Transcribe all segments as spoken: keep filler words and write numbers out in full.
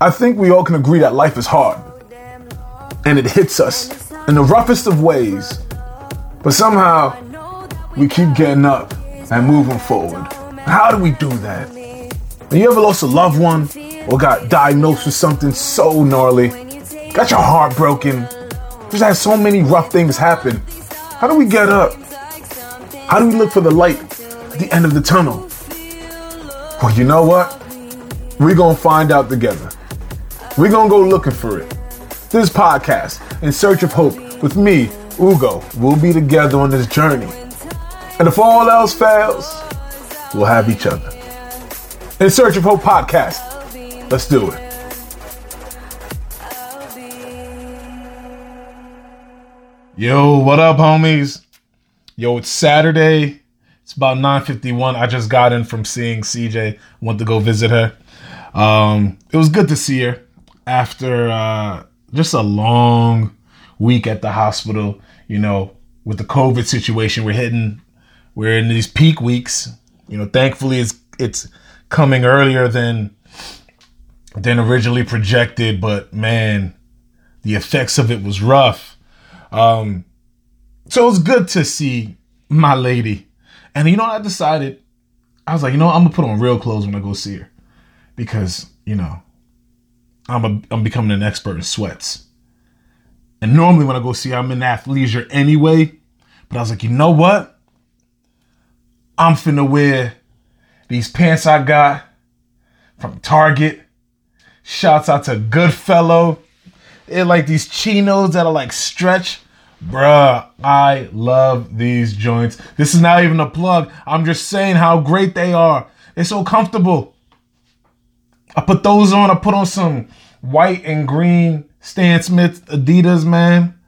I think we all can agree that life is hard and it hits us in the roughest of ways, but somehow we keep getting up and moving forward. How do we do that? Have you ever lost a loved one or got diagnosed with something so gnarly? Got your heart broken? Just had so many rough things happen. How do we get up? How do we look for the light at the end of the tunnel? Well, you know what? We're going to find out together. We're going to go looking for it. This podcast, In Search of Hope, with me, Ugo, we'll be together on this journey. And if all else fails, we'll have each other. In Search of Hope podcast. Let's do it. Yo, what up, homies? Yo, it's Saturday. It's about nine fifty-one. I just got in from seeing C J. Went to go visit her. Um, it was good to see her after uh, just a long week at the hospital. You know, with the COVID situation, we're hitting, we're in these peak weeks. You know, thankfully, it's it's coming earlier than than originally projected. But man, the effects of it was rough. Um, so it was good to see my lady. And you know, I decided, I was like, you know, I'm gonna put on real clothes when I go see her, because, you know, I'm a, I'm becoming an expert in sweats. And normally when I go see her, I'm in athleisure anyway, but I was like, you know what? I'm finna wear these pants I got from Target. Shouts out to Goodfellow. It like these chinos that are like stretch. Bruh, I love these joints. This is not even a plug. I'm just saying how great they are. They're so comfortable. I put those on. I put on some white and green Stan Smith Adidas, man.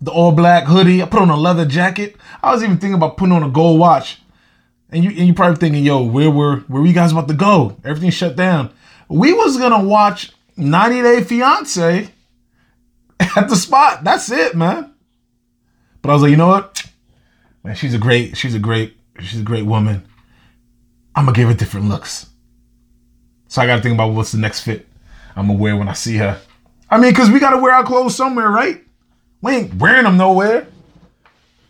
The all black hoodie. I put on a leather jacket. I was even thinking about putting on a gold watch. And you and you probably thinking, yo, where were where were you guys about to go? Everything shut down. We was gonna watch ninety day fiance at the spot. That's it, man. But I was like, you know what? Man, she's a great, she's a great, she's a great woman. I'm going to give her different looks. So I got to think about what's the next fit I'm going to wear when I see her. I mean, because we got to wear our clothes somewhere, right? We ain't wearing them nowhere.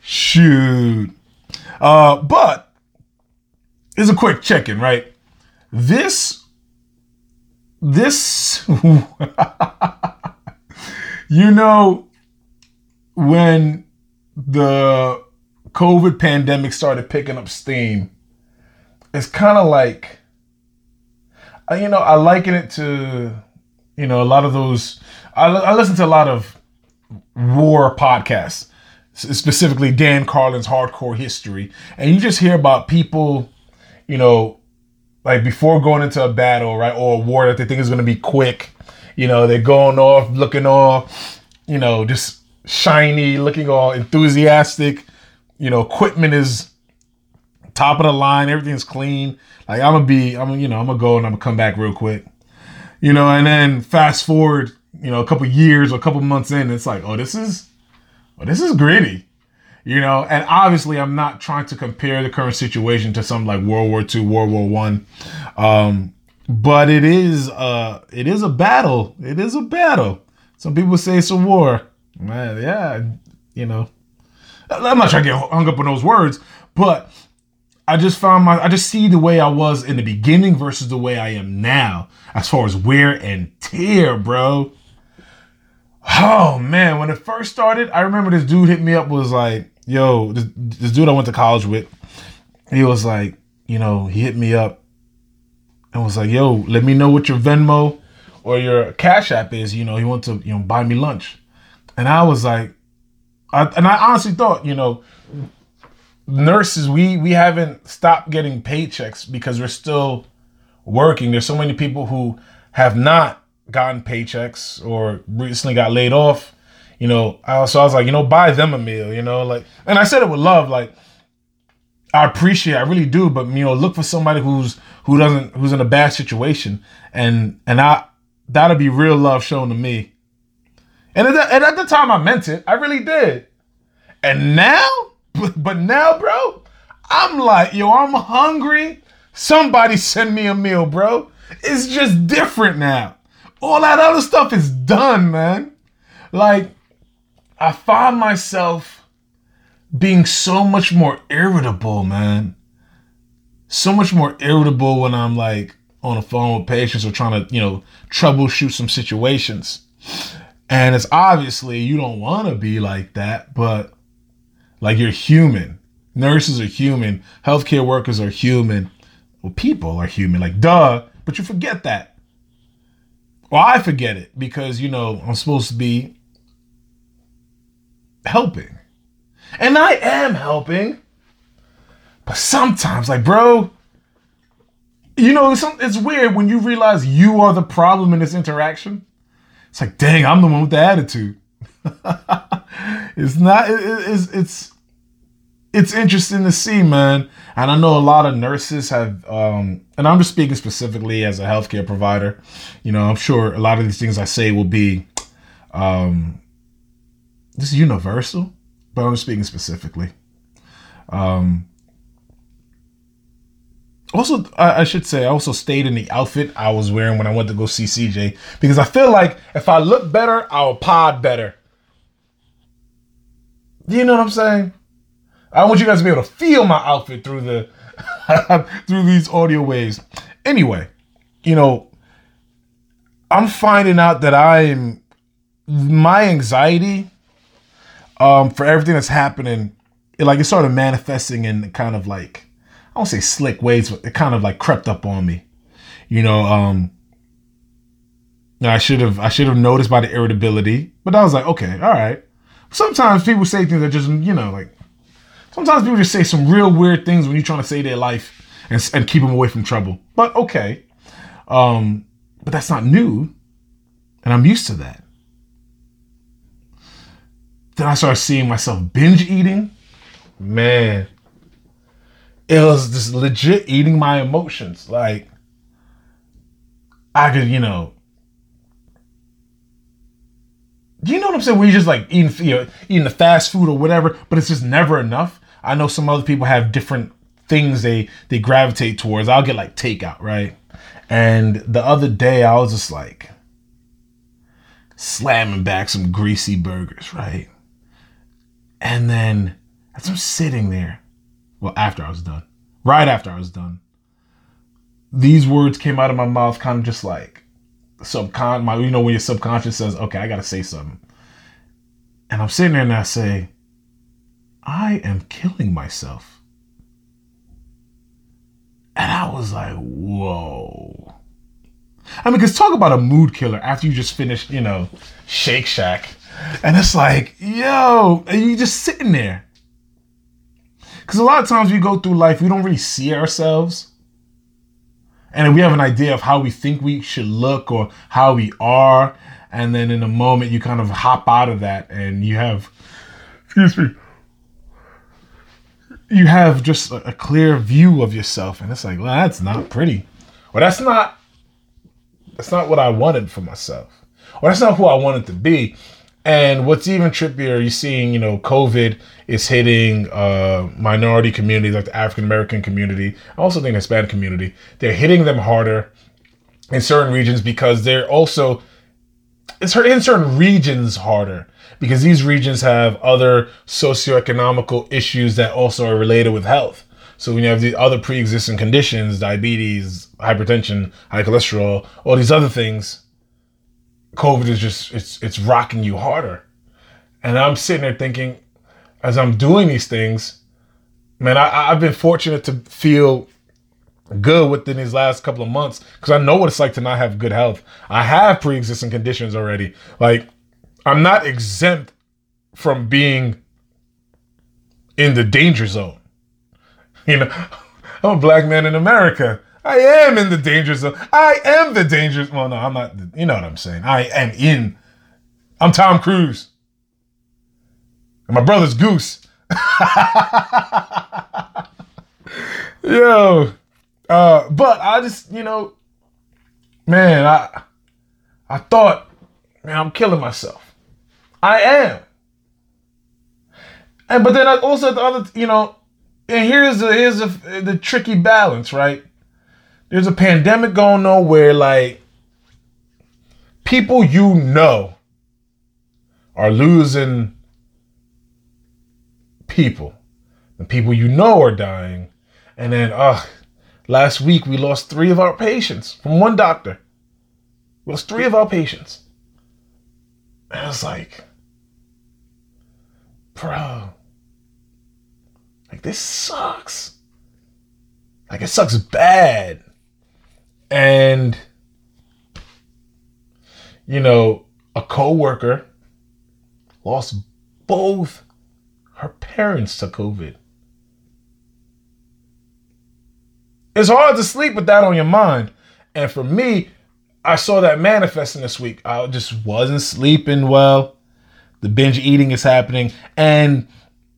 Shoot. Uh, but it's a quick check-in, right? This, this, you know, when the COVID pandemic started picking up steam, it's kind of like, you know, I liken it to, you know, a lot of those, I, I listen to a lot of war podcasts, specifically Dan Carlin's Hardcore History. And you just hear about people, you know, like before going into a battle, right, or a war that they think is going to be quick. You know, they're going off, looking all, you know, just shiny, looking all enthusiastic. You know, equipment is top of the line. Everything's clean. Like, I'm going to be, I'm, you know, I'm going to go and I'm going to come back real quick. You know, and then fast forward, you know, a couple years or a couple months in, it's like, oh, this is, oh, this is gritty. You know, and obviously I'm not trying to compare the current situation to something like World War Two, World War I. Um, But it is uh it is a battle. It is a battle. Some people say it's a war. Man, yeah, you know. I'm not trying to get hung up on those words, but I just found my I just see the way I was in the beginning versus the way I am now as far as wear and tear, bro. Oh man, when it first started, I remember this dude hit me up, was like, yo, this, this dude I went to college with, he was like, you know, he hit me up. And was like, yo, let me know what your Venmo or your Cash App is. You know, he wanted to, you know, buy me lunch. And I was like, I, and I honestly thought, you know, nurses, we we haven't stopped getting paychecks because we're still working. There's so many people who have not gotten paychecks or recently got laid off. You know, I, so I was like, you know, buy them a meal, you know, like, and I said it with love, like, I appreciate it, I really do, but, you know, look for somebody who's who doesn't who's in a bad situation, and and I that'll be real love shown to me. And at the, and at the time I meant it, I really did. And now, but now, bro, I'm like, yo, I'm hungry. Somebody send me a meal, bro. It's just different now. all that other stuff is done, man. Like, I found myself being so much more irritable, man. So much more irritable when I'm like on the phone with patients or trying to, you know, troubleshoot some situations. And it's obviously you don't want to be like that, but like, you're human. Nurses are human. Healthcare workers are human. Well, people are human, like, duh, but you forget that. Well, I forget it because, you know, I'm supposed to be helping. And I am helping. But sometimes, like, bro, you know, it's, it's weird when you realize you are the problem in this interaction. It's like, dang, I'm the one with the attitude. It's not, it, it's, it's, it's interesting to see, man. And I know a lot of nurses have, um, and I'm just speaking specifically as a healthcare provider. You know, I'm sure a lot of these things I say will be, um, this is universal, but I'm speaking specifically. Um, Also, I should say, I also stayed in the outfit I was wearing when I went to go see C J, because I feel like if I look better, I'll pod better. You know what I'm saying? I want you guys to be able to feel my outfit through the through these audio waves. Anyway, you know, I'm finding out that I'm my anxiety um, for everything that's happening. It, like, it started manifesting in kind of like, I don't say slick ways, but it kind of like crept up on me, you know. Um, I should have I should have noticed by the irritability, but I was like, okay, all right. Sometimes people say things that just, you know, like, sometimes people just say some real weird things when you're trying to save their life and, and keep them away from trouble. But okay, um, but that's not new, and I'm used to that. Then I started seeing myself binge eating, man. It was just legit eating my emotions. Like, I could, you know, you know what I'm saying? Where you're just like eating, you know, eating the fast food or whatever, but it's just never enough. I know some other people have different things they, they gravitate towards. I'll get like takeout, right? And the other day I was just like slamming back some greasy burgers, right? And then as I'm sitting there, well, after I was done, right after I was done, these words came out of my mouth, kind of just like subcon, my, you know, when your subconscious says, okay, I got to say something. And I'm sitting there and I say, I am killing myself. And I was like, whoa. I mean, because talk about a mood killer after you just finished, you know, Shake Shack. And it's like, yo, and you just sitting there. Because a lot of times we go through life, we don't really see ourselves. And we have an idea of how we think we should look or how we are. And then in a moment, you kind of hop out of that and you have, excuse me, you have just a, a clear view of yourself. And it's like, well, that's not pretty. Or that's not, that's not what I wanted for myself. Or that's not who I wanted to be. And what's even trippier, you're seeing, you know, COVID is hitting uh, minority communities like the African-American community. I also think the Hispanic community. They're hitting them harder in certain regions because they're also, it's hurt in certain regions harder because these regions have other socioeconomical issues that also are related with health. So when you have the other pre-existing conditions, diabetes, hypertension, high cholesterol, all these other things, COVID is just, it's it's rocking you harder. And I'm sitting there thinking, as I'm doing these things, man, I, I've been fortunate to feel good within these last couple of months because I know what it's like to not have good health. I have pre-existing conditions already. Like, I'm not exempt from being in the danger zone. You know, I'm a black man in America. I am in the danger zone. I am the danger zone. Well, no, I'm not. You know what I'm saying. I am in. I'm Tom Cruise. And my brother's Goose. Yo. Uh, but I just, you know, man, I I thought, man, I'm killing myself. I am. And but then I also the other, you know, and here's the here's the, the tricky balance, right? There's a pandemic going on where, like, people you know are losing people. The people you know are dying. And then, ugh, last week we lost three of our patients from one doctor. We lost three of our patients. And I was like, bro, like this sucks. Like it sucks bad. And, you know, a coworker lost both her parents to COVID. It's hard to sleep with that on your mind. And for me, I saw that manifesting this week. I just wasn't sleeping well. The binge eating is happening. And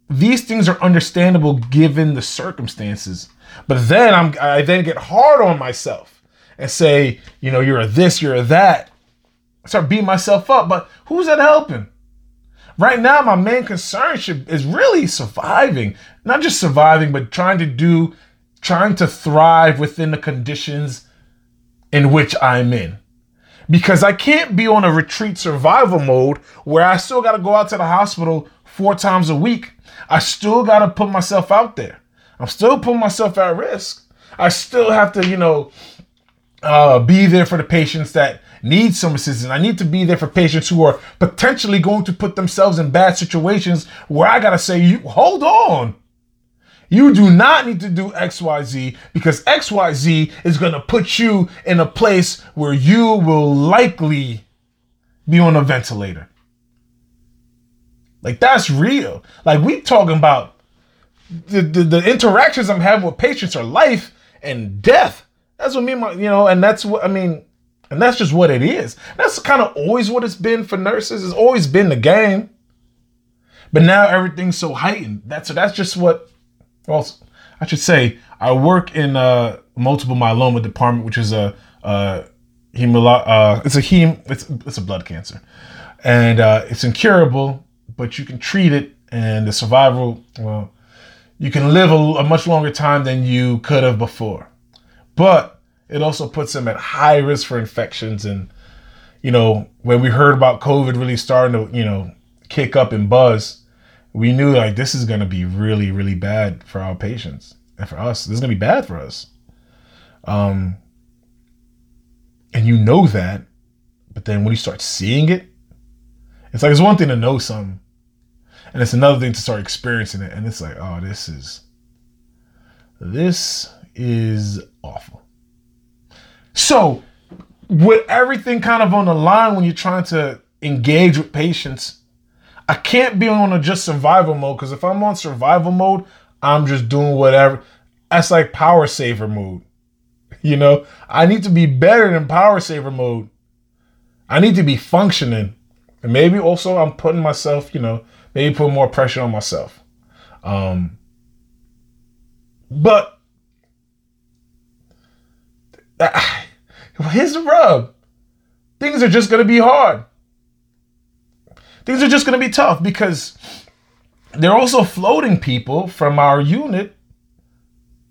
these things are understandable given the circumstances. But then I'm, I then get hard on myself and say, you know, you're a this, you're a that. I start beating myself up. But who's that helping? Right now, my main concern should, is really surviving. Not just surviving, but trying to do, trying to thrive within the conditions in which I'm in. Because I can't be on a retreat survival mode where I still got to go out to the hospital four times a week. I still got to put myself out there. I'm still putting myself at risk. I still have to, you know, uh, be there for the patients that need some assistance. I need to be there for patients who are potentially going to put themselves in bad situations where I got to say, "You hold on. You do not need to do X Y Z because X Y Z is going to put you in a place where you will likely be on a ventilator." Like, that's real. Like, we talking about the, the, the interactions I'm having with patients are life and death. That's what me and my, you know, and that's what, I mean, and that's just what it is. That's kind of always what it's been for nurses. It's always been the game. But now everything's so heightened. That's, that's just what. Well, I should say I work in a multiple myeloma department, which is a uh, hemolo- uh it's a hem it's it's a blood cancer, and uh, it's incurable, but you can treat it, and the survival, well, you can live a, a much longer time than you could have before, but it also puts them at high risk for infections, and you know when we heard about COVID really starting to you know kick up and buzz. We knew like this is going to be really, really bad for our patients and for us. This is going to be bad for us. Um, and you know that, but then when you start seeing it, it's like, it's one thing to know something and it's another thing to start experiencing it. And it's like, oh, this is, this is awful. So with everything kind of on the line, when you're trying to engage with patients, I can't be on a just survival mode, because if I'm on survival mode, I'm just doing whatever. That's like power saver mode. You know, I need to be better than power saver mode. I need to be functioning. And maybe also I'm putting myself, you know, maybe put more pressure on myself. Um, but uh, here's the rub. Things are just going to be hard. Things are just going to be tough because they're also floating people from our unit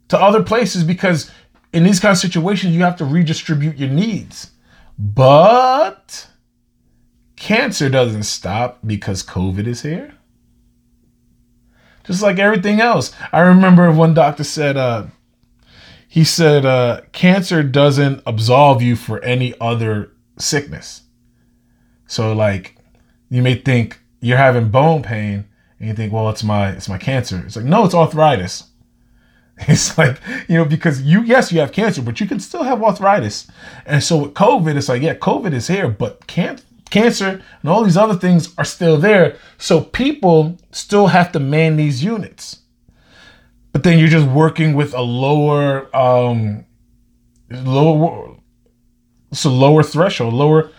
to other places, because in these kind of situations, you have to redistribute your needs. But cancer doesn't stop because COVID is here. Just like everything else. I remember one doctor said, uh, he said, uh, cancer doesn't absolve you for any other sickness. So like, you may think you're having bone pain and you think, well, it's my it's my cancer. It's like, no, it's arthritis. It's like, you know, because you, yes, you have cancer, but you can still have arthritis. And so with COVID, it's like, yeah, COVID is here, but can- cancer and all these other things are still there. So people still have to man these units. But then you're just working with a lower, um, lower, it's a lower threshold, lower,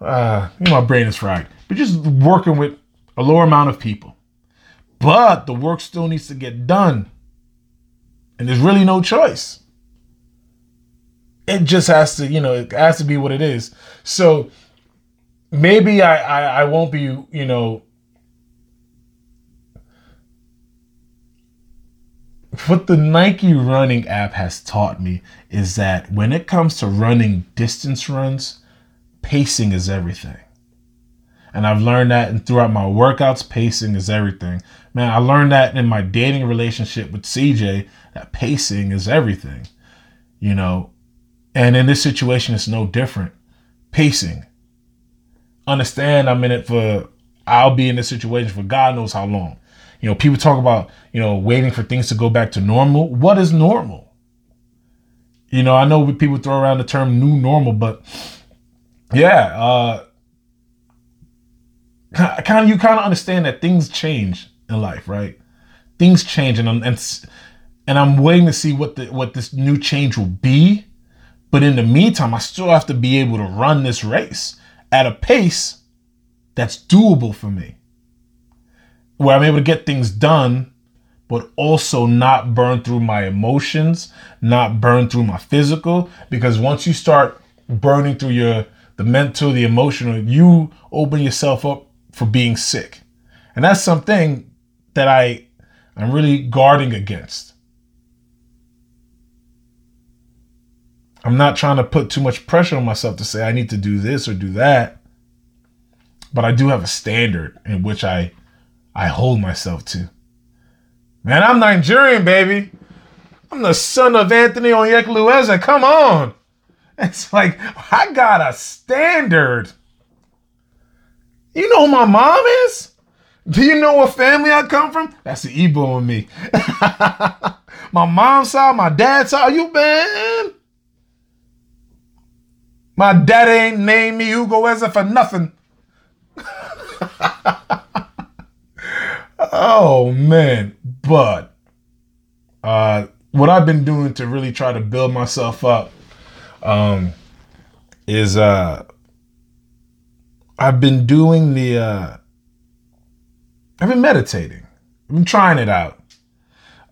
uh, you know, my brain is fried. You're just working with a lower amount of people, but the work still needs to get done. And there's really no choice. It just has to, you know, it has to be what it is. So maybe I, I, I won't be, you know, what the Nike running app has taught me is that when it comes to running distance runs, pacing is everything. And I've learned that, and throughout my workouts, pacing is everything. Man, I learned that in my dating relationship with C J, that pacing is everything, you know. And in this situation, it's no different. Pacing. Understand I'm in it for, I'll be in this situation for God knows how long. You know, people talk about, you know, waiting for things to go back to normal. What is normal? You know, I know people throw around the term new normal, but yeah, uh, kind of, you kind of understand that things change in life, right? Things change, and I'm and, and I'm waiting to see what the what this new change will be. But in the meantime, I still have to be able to run this race at a pace that's doable for me, where I'm able to get things done, but also not burn through my emotions, not burn through my physical. Because once you start burning through your the mental, the emotional, you open yourself up for being sick. And that's something that I, I'm really guarding against. I'm not trying to put too much pressure on myself to say I need to do this or do that. But I do have a standard in which I I hold myself to. Man, I'm Nigerian, baby. I'm the son of Anthony Onyekoluesa. Come on. It's like, I got a standard. You know who my mom is? Do you know what family I come from? That's the Igbo in me. My mom's side, my dad's side. You been? My dad ain't named me Ugoeza for nothing. Oh, man. But uh, what I've been doing to really try to build myself up um, is uh, I've been doing the, uh, I've been meditating. I've been trying it out.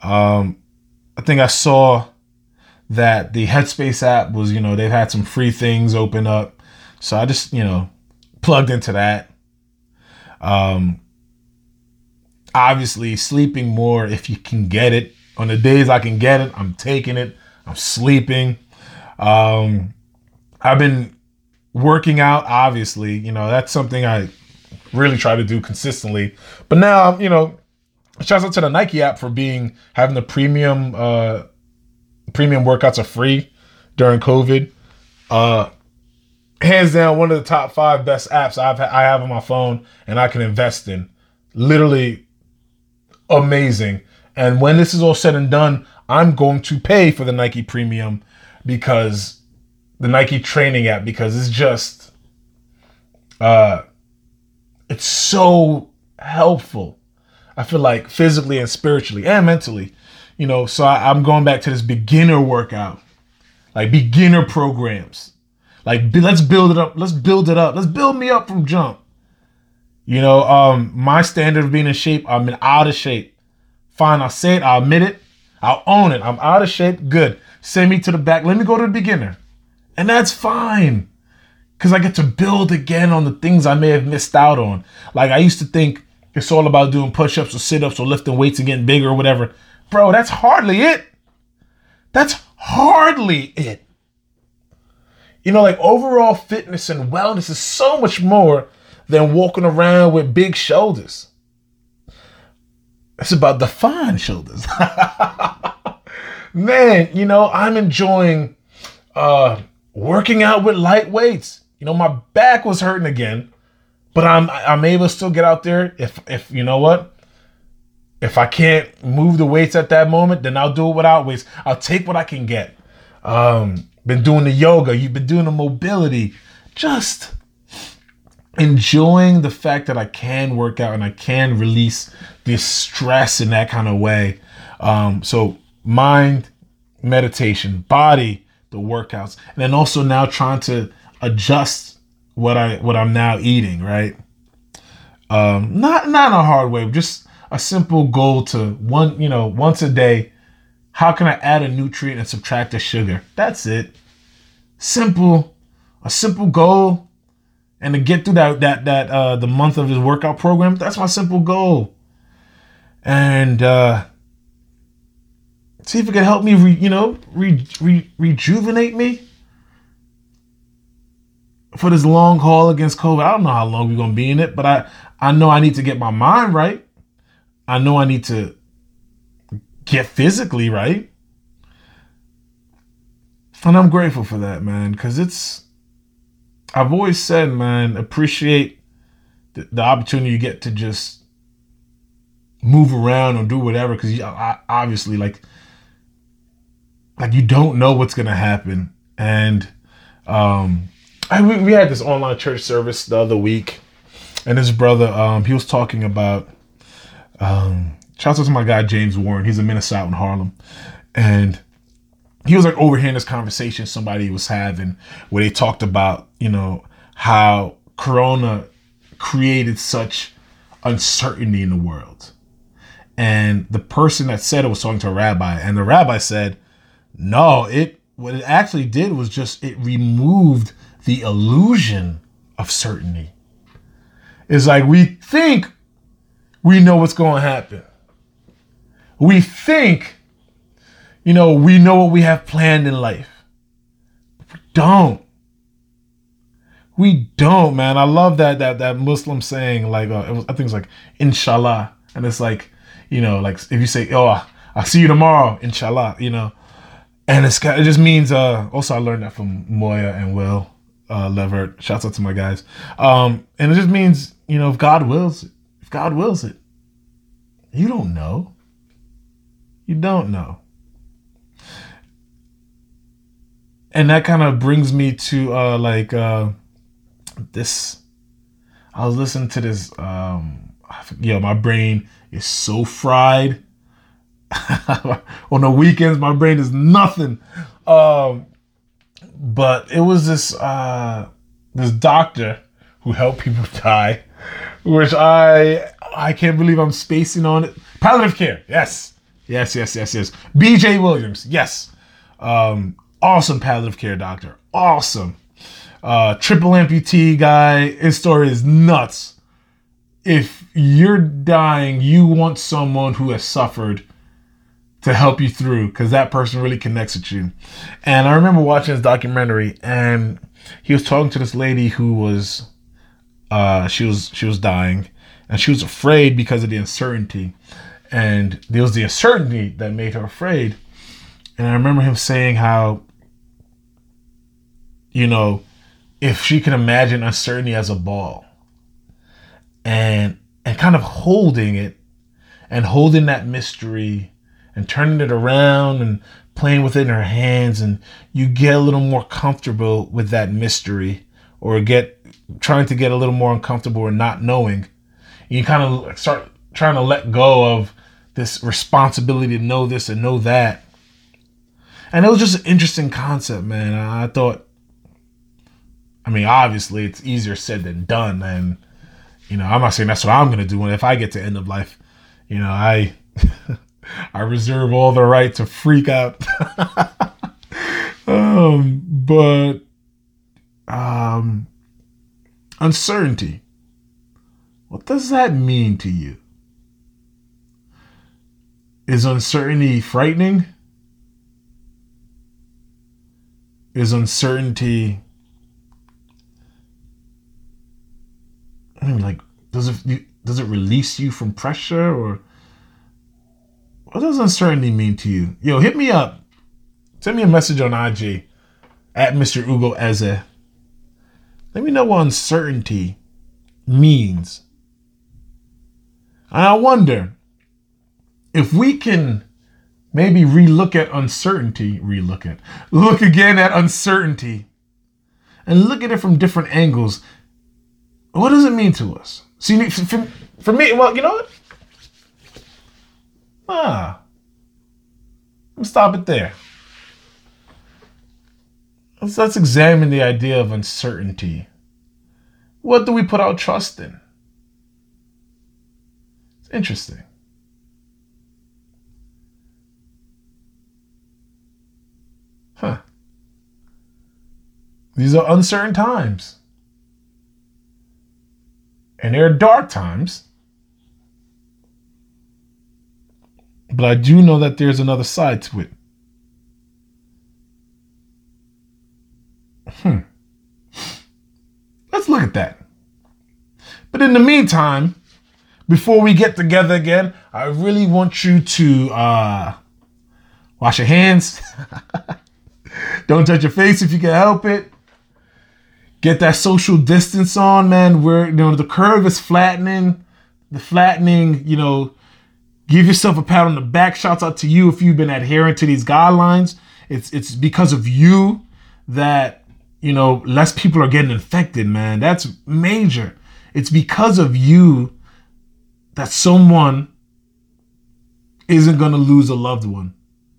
Um, I think I saw that the Headspace app was, you know, they've had some free things open up. So I just, you know, plugged into that. Um, Obviously, sleeping more if you can get it. On the days I can get it, I'm taking it. I'm sleeping. Um, I've been working out, obviously. You know, that's something I really try to do consistently. But now, you know, shout out to the Nike app for being having the premium uh, premium workouts are free during COVID. Uh, hands down, one of the top five best apps I've ha- I have on my phone and I can invest in. Literally amazing. And when this is all said and done, I'm going to pay for the Nike Premium, because the Nike training app, because it's just, uh, it's so helpful. I feel like physically and spiritually and mentally, you know, so I, I'm going back to this beginner workout, like beginner programs, like be, let's build it up. Let's build it up. Let's build me up from jump. You know, um, my standard of being in shape, I'm in out of shape. Fine, I'll say it, I'll admit it, I'll own it. I'm out of shape, good. Send me to the back, let me go to the beginner. And that's fine, because I get to build again on the things I may have missed out on. Like I used to think it's all about doing push-ups or sit-ups or lifting weights and getting bigger or whatever. Bro, that's hardly it. That's hardly it. You know, like overall fitness and wellness is so much more than walking around with big shoulders. It's about defined shoulders. Man, you know, I'm enjoying uh, working out with light weights. You know, my back was hurting again, but I'm I'm able to still get out there. If if you know what, if I can't move the weights at that moment, then I'll do it without weights. I'll take what I can get. Um, been doing the yoga. You've been doing the mobility. Just enjoying the fact that I can work out and I can release this stress in that kind of way. Um, so mind, meditation, body, the workouts, and then also now trying to adjust what I what I'm now eating, right? Um, not not in a hard way, but just a simple goal to one, you know, once a day. How can I add a nutrient and subtract a sugar? That's it. Simple, a simple goal. And to get through that that that uh, the month of his workout program, that's my simple goal. And uh, see if it can help me, re, you know, re, re, rejuvenate me. for this long haul against COVID. I don't know how long we're going to be in it, but I, I know I need to get my mind right. I know I need to get physically right. And I'm grateful for that, man, because it's, I've always said, man, appreciate the, the opportunity you get to just move around or do whatever, because obviously, like, like you don't know what's going to happen. And um, I, we, we had this online church service the other week, and this brother, um, he was talking about, um, shout out to my guy, James Warren. He's a minister out in Harlem. And he was like overhearing this conversation somebody was having where they talked about, you know, how Corona created such uncertainty in the world. And the person that said it was talking to a rabbi, and the rabbi said, no, it what it actually did was just it removed the illusion of certainty. It's like we think we know what's going to happen. We think You know, we know what we have planned in life. We don't. We don't, man. I love that that that Muslim saying, like, uh, it was, I think it's like, Inshallah. And it's like, you know, like if you say, oh, I'll see you tomorrow, Inshallah, you know. And it's, it just means, uh, also I learned that from Moya and Will uh, Levert. Shouts out to my guys. Um, and it just means, you know, if God wills it, if God wills it, you don't know. You don't know. And that kind of brings me to uh, like uh, this. I was listening to this. Um, you know, my brain is so fried. On the weekends, my brain is nothing. Um, but it was this uh, this doctor who helped people die, which I I can't believe I'm spacing on it. Palliative care. Yes. Yes. Yes. Yes. Yes. B J Williams. Yes. Um, Awesome palliative care doctor. Awesome. Uh, triple amputee guy. His story is nuts. If you're dying, you want someone who has suffered to help you through, because that person really connects with you. And I remember watching this documentary, and he was talking to this lady who was, uh, she was, she was dying, and she was afraid because of the uncertainty. And it was the uncertainty that made her afraid. And I remember him saying how, you know, if she can imagine uncertainty as a ball and and kind of holding it and holding that mystery and turning it around and playing with it in her hands, and you get a little more comfortable with that mystery, or get trying to get a little more uncomfortable or not knowing, you kind of start trying to let go of this responsibility to know this and know that. And it was just an interesting concept, man. I thought, I mean, obviously it's easier said than done. And, you know, I'm not saying that's what I'm going to do. And if I get to end of life, you know, I I reserve all the right to freak out. um, but um, uncertainty. What does that mean to you? Is uncertainty frightening? Is uncertainty, I mean, like, does it does it release you from pressure? Or what does uncertainty mean to you? Yo, hit me up. Send me a message on I G at Mister Ugo Eze. Let me know what uncertainty means. And I wonder if we can maybe relook at uncertainty, relook at, look again at uncertainty and look at it from different angles. What does it mean to us? See, for, for me, well, you know what? Ah, let's stop it there. Let's, let's examine the idea of uncertainty. What do we put our trust in? It's interesting. Huh. These are uncertain times. And they're dark times. But I do know that there's another side to it. Hmm. But in the meantime, before we get together again, I really want you to uh, wash your hands. Don't touch your face if you can help it. Get that social distance on, man. Where, you know, the curve is flattening. The flattening, you know, give yourself a pat on the back. Shouts out to you if you've been adhering to these guidelines. It's it's because of you that, you know, less people are getting infected, man. That's major. It's because of you that someone isn't going to lose a loved one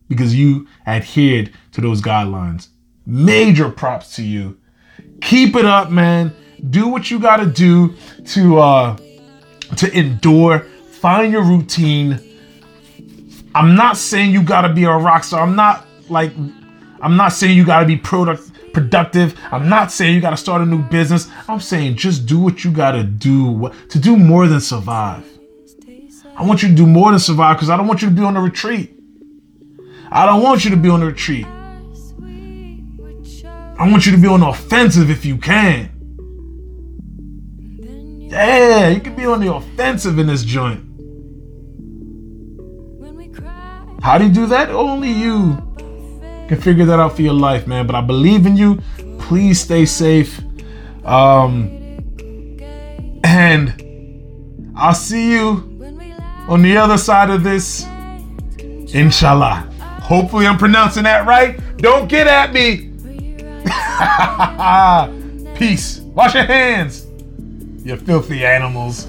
because you adhered to those guidelines. Major props to you. Keep it up, man. Do what you got to do to uh, to endure. Find your routine. I'm not saying you got to be a rock star. I'm not like, I'm not saying you got to be product productive. I'm not saying you got to start a new business. I'm saying just do what you got to do to do more than survive. I want you to do more than survive because I don't want you to be on a retreat. I don't want you to be on a retreat. I want you to be on the offensive if you can. Yeah, you can be on the offensive in this joint. How do you do that? Only you can figure that out for your life, man. But I believe in you. Please stay safe. Um, and I'll see you on the other side of this. Inshallah. Hopefully I'm pronouncing that right. Don't get at me. Peace. Wash your hands, you filthy animals.